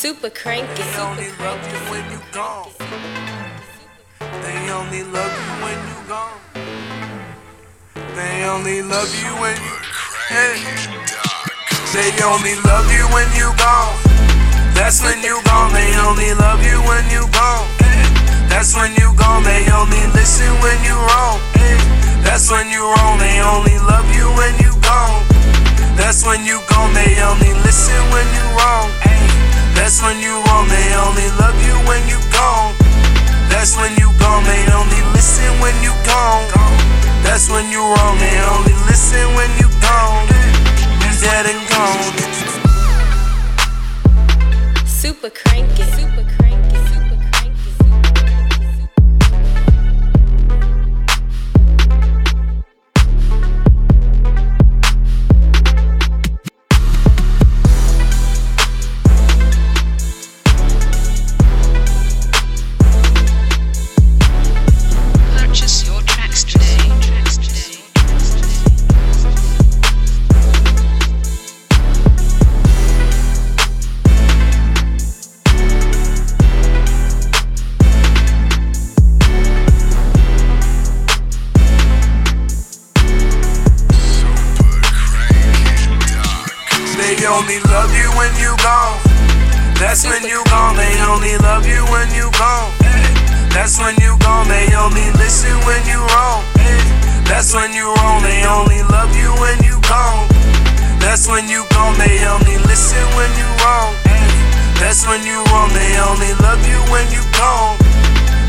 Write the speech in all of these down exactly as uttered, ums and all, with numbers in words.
Super cranky. They only love you when you gone. They only love you when you gone. They only love you when you hey. They only love you when you gone. That's when you gone. They only love you when you gone. That's when you gone. They only listen when you wrong. That's when you wrong. They only love you when you gone. That's when you gone. They only listen when you wrong. That's when you wrong, they only love you when you gone. That's when you gone, they only listen when you gone. That's when you wrong, they only listen when you gone. You're dead and gone. Super cranky, super cranky, super cranky, super They only love you when you gone. That's when you gone. They only love you when you gone. That's when you gone. They only listen when you wrong. That's when you wrong. They only love you when you gone. That's when you gone. They only listen when you wrong. That's when you wrong. They only love you when you gone.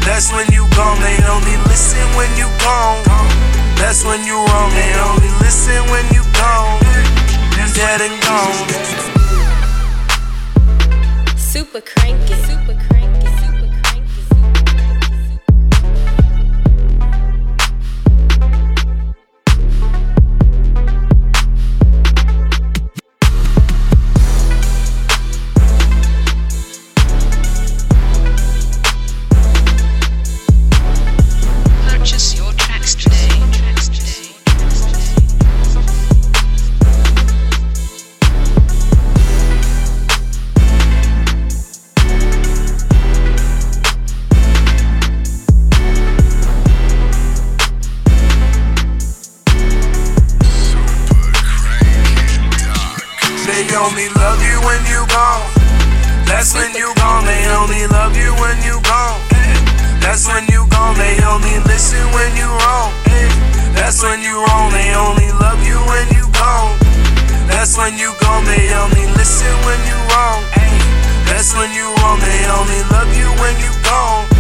That's when you gone. They only listen when you gone. That's when you wrong. They only listen when you gone. Dead and gone. Super cranky, super cranky, super cranky, super cranky, super. Purchase your tracks today. They only love you when you gone. That's when you gone. They only love you when you gone. That's when you gone. They only listen when you wrong. That's when you wrong. They only love you when you gone. That's when you gone. They only listen when you wrong. That's when you wrong. They only love you when you gone.